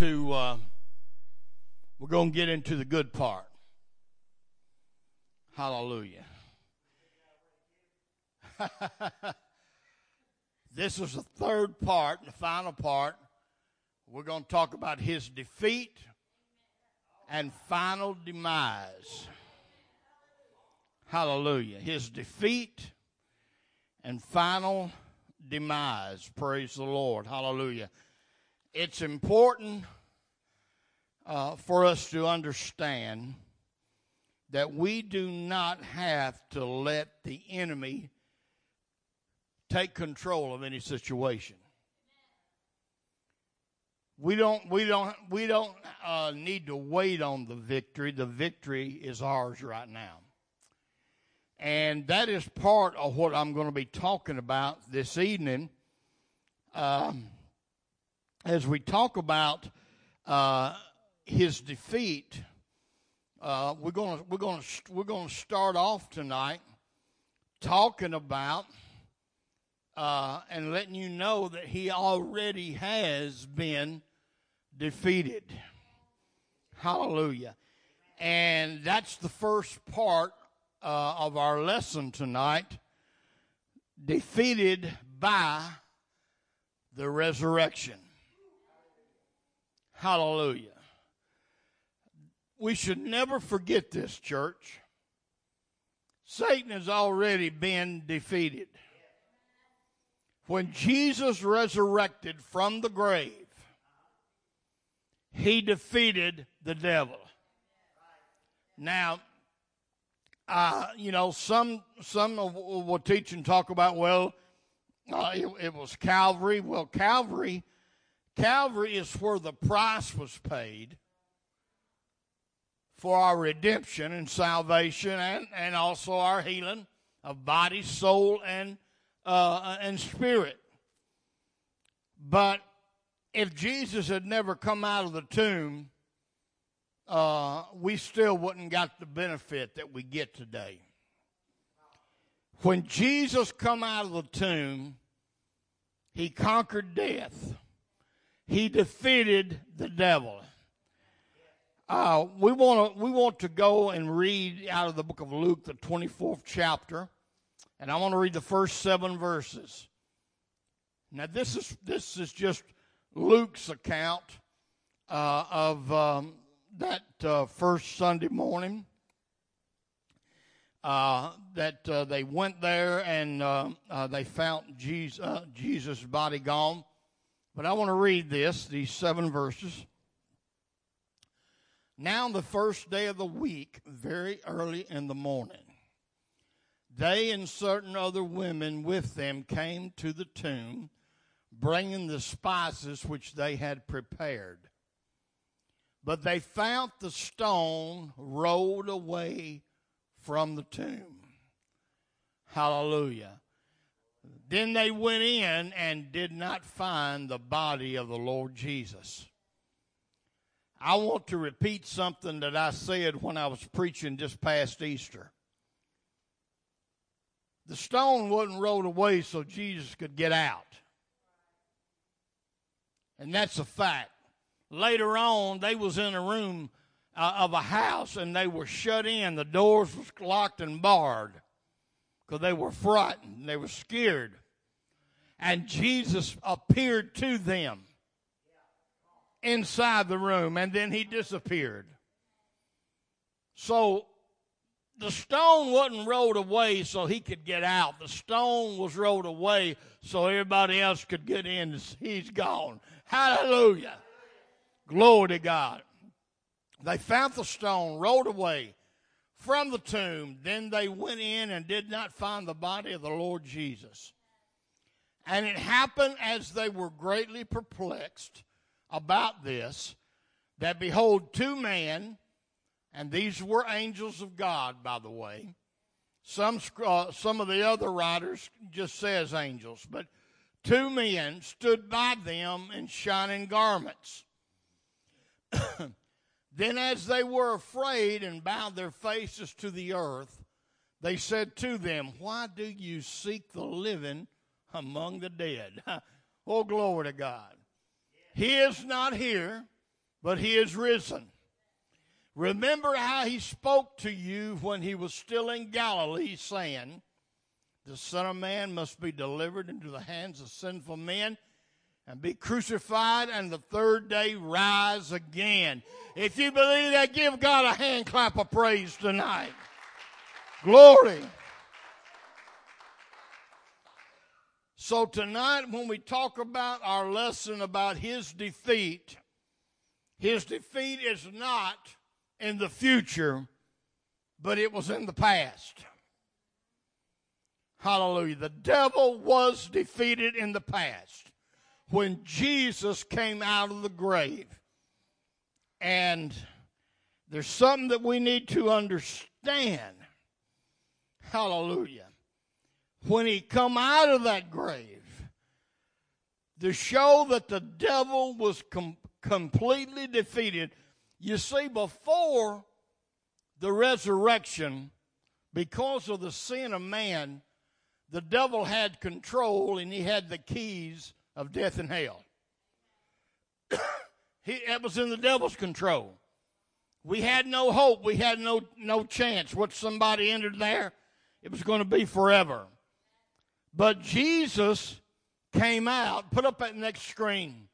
to we're going to get into the good part. Hallelujah. This is the third part, the final part. We're going to talk about his defeat and final demise. Hallelujah. His defeat and final demise. Praise the Lord. Hallelujah. It's important for us to understand that we do not have to let the enemy take control of any situation. We don't need to wait on the victory. The victory is ours right now. And that is part of what I'm going to be talking about this evening. As we talk about his defeat, we're going to start off tonight talking about and letting you know that he already has been defeated. Hallelujah. And that's the first part of our lesson tonight, defeated by the resurrection. Hallelujah. We should never forget this, church. Satan has already been defeated. When Jesus resurrected from the grave, he defeated the devil. Now, some will teach and talk about, well, it was Calvary. Well, Calvary is where the price was paid for our redemption and salvation and also our healing of body, soul, and spirit. But if Jesus had never come out of the tomb, we still wouldn't got the benefit that we get today. When Jesus come out of the tomb, he conquered death. He defeated the devil. We want to go and read out of the book of Luke, the 24th chapter, and I want to read the first 7 verses. Now this is just Luke's account of that first Sunday morning that they went there and they found Jesus' body gone. But I want to read these 7 verses. Now the first day of the week, very early in the morning, they and certain other women with them came to the tomb, bringing the spices which they had prepared. But they found the stone rolled away from the tomb. Hallelujah. Then they went in and did not find the body of the Lord Jesus. I want to repeat something that I said when I was preaching this past Easter. The stone wasn't rolled away so Jesus could get out. And that's a fact. Later on, they was in a room of a house, and they were shut in. The doors was locked and barred because they were frightened. They were scared. And Jesus appeared to them inside the room, and then he disappeared. So the stone wasn't rolled away so he could get out. The stone was rolled away so everybody else could get in. He's gone. Hallelujah. Glory to God. They found the stone rolled away from the tomb. Then they went in and did not find the body of the Lord Jesus. And it happened as they were greatly perplexed about this, that behold, 2 men, and these were angels of God, by the way. Some of the other writers just says angels, but 2 men stood by them in shining garments. Then as they were afraid and bowed their faces to the earth, they said to them, why do you seek the living among the dead? Oh, glory to God. He is not here, but he is risen. Remember how he spoke to you when he was still in Galilee, saying, the Son of Man must be delivered into the hands of sinful men and be crucified, and the third day rise again. If you believe that, give God a hand clap of praise tonight. Glory. So tonight when we talk about our lesson about his defeat is not in the future, but it was in the past. Hallelujah. The devil was defeated in the past when Jesus came out of the grave. And there's something that we need to understand. Hallelujah. When he come out of that grave, to show that the devil was completely defeated. You see, before the resurrection, because of the sin of man, the devil had control, and he had the keys of death and hell. It was in the devil's control. We had no hope. We had no chance. Once somebody entered there, it was going to be forever. But Jesus came out. Put up that next screen.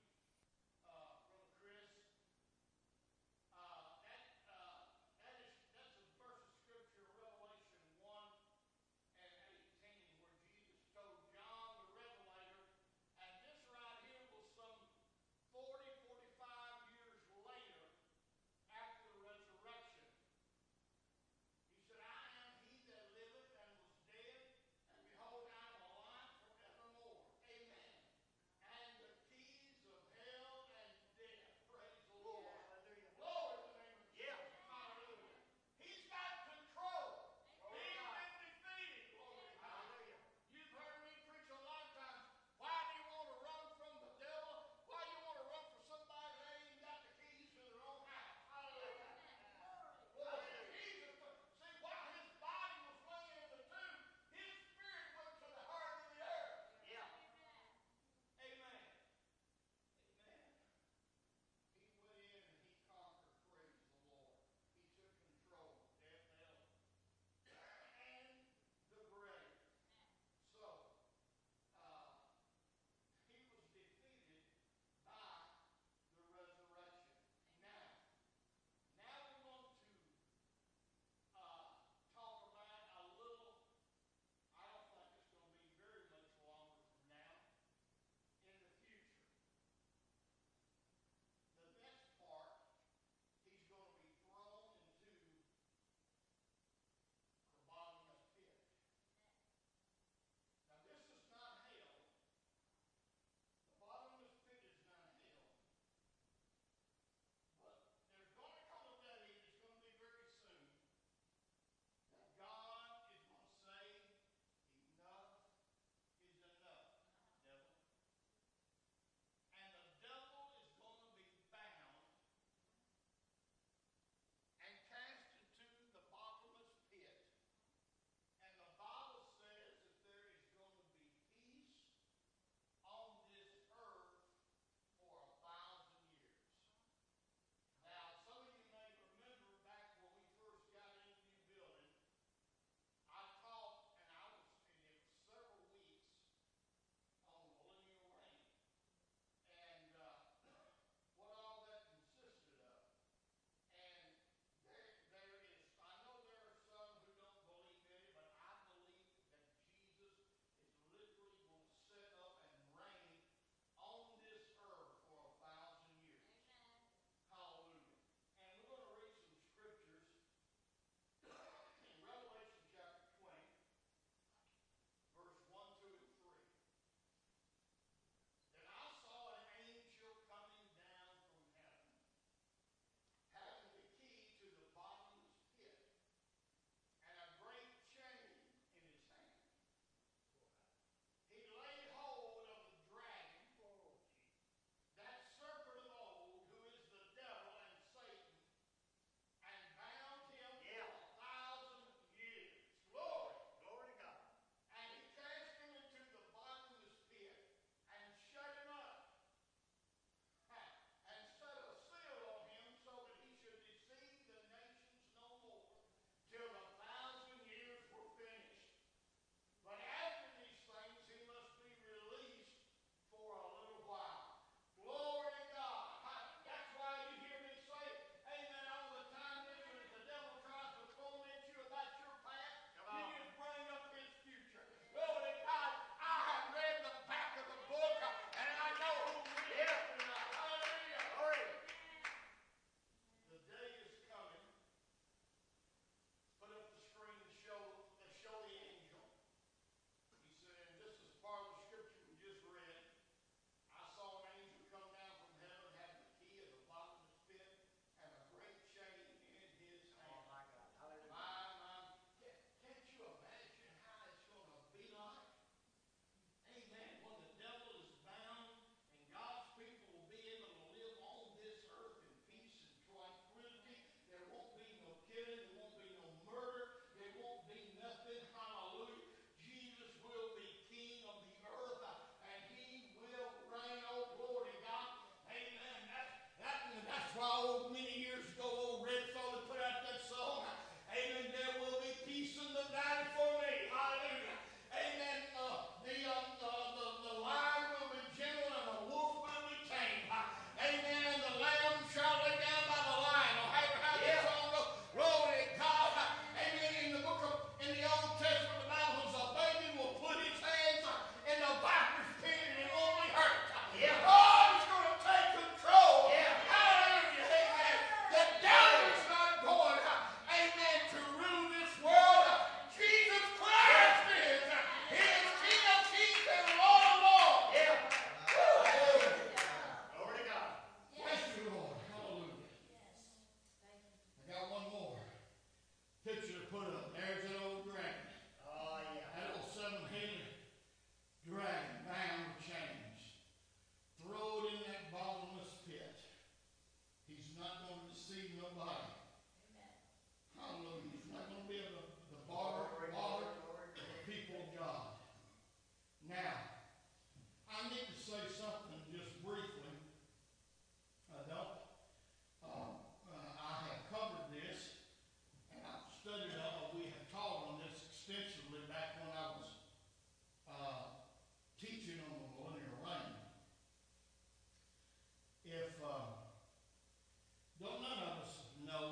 of life. Hallelujah. It's not going to be the bar of the people of God. Now, I need to say something just briefly. I have covered this, and I've studied it up. We have taught on this extensively back when I was teaching on the millennial reign. If don't none of us know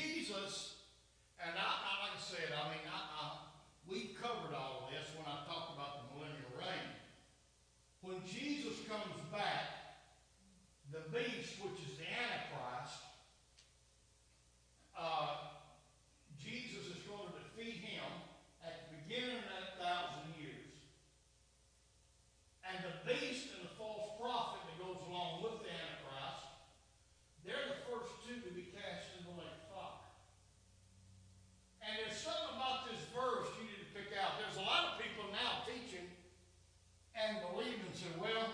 Jesus, and I like I said, I mean, we covered all of this when I talked about the millennial reign. When Jesus comes back, the beast, which is the Antichrist, Jesus is going to defeat him at the beginning of that 1,000 years. And the beast and the false prophet that goes along with the Antichrist, they're the first two to be cast into the lake of fire. And there's something about this verse you need to pick out. There's a lot of people now teaching and believing and say, well,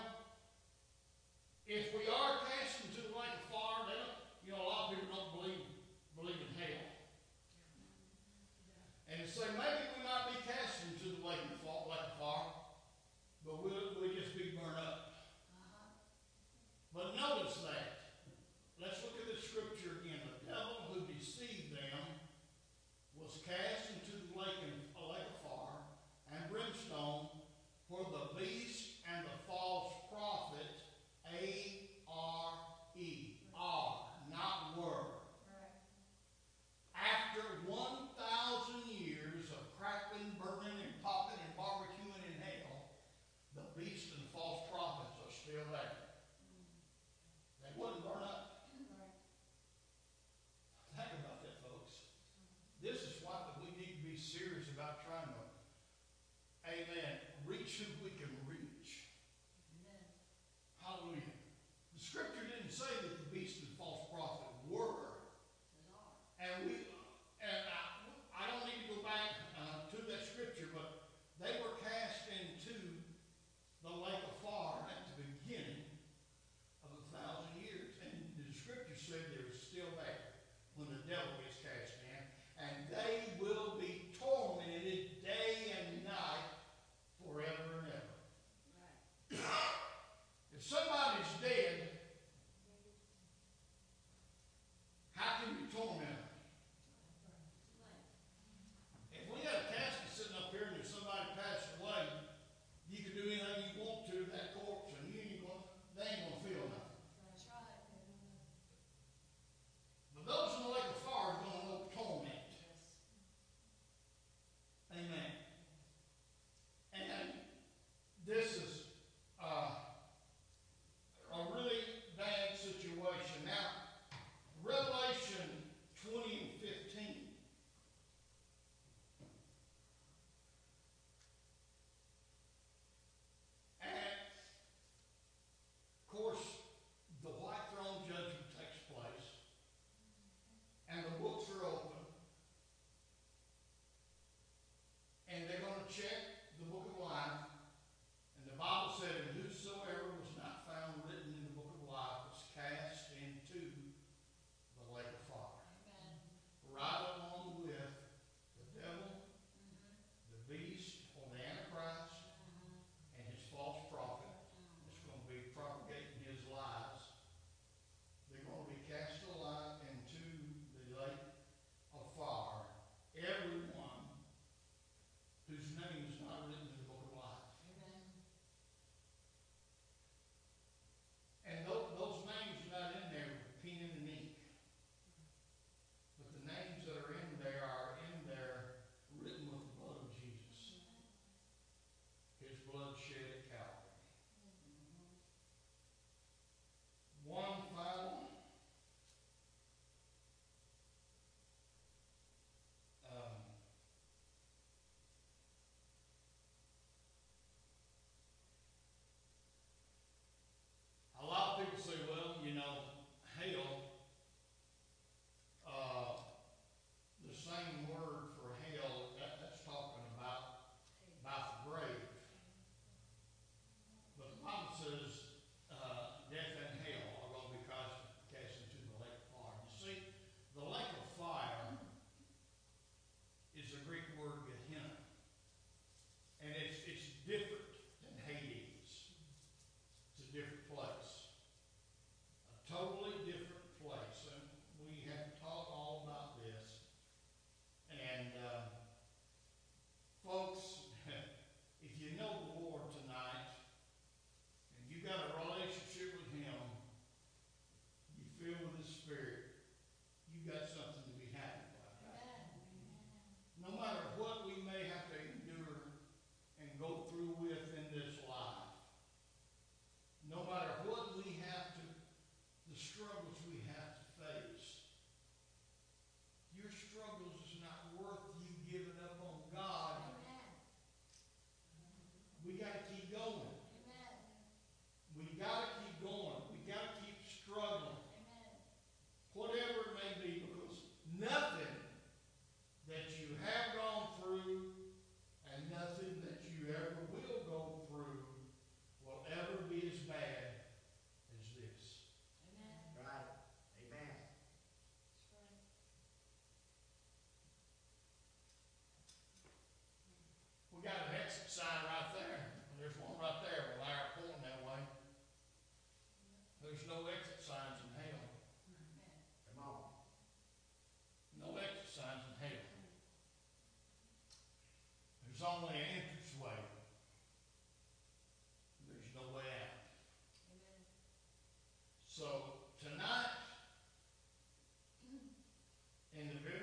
Amen.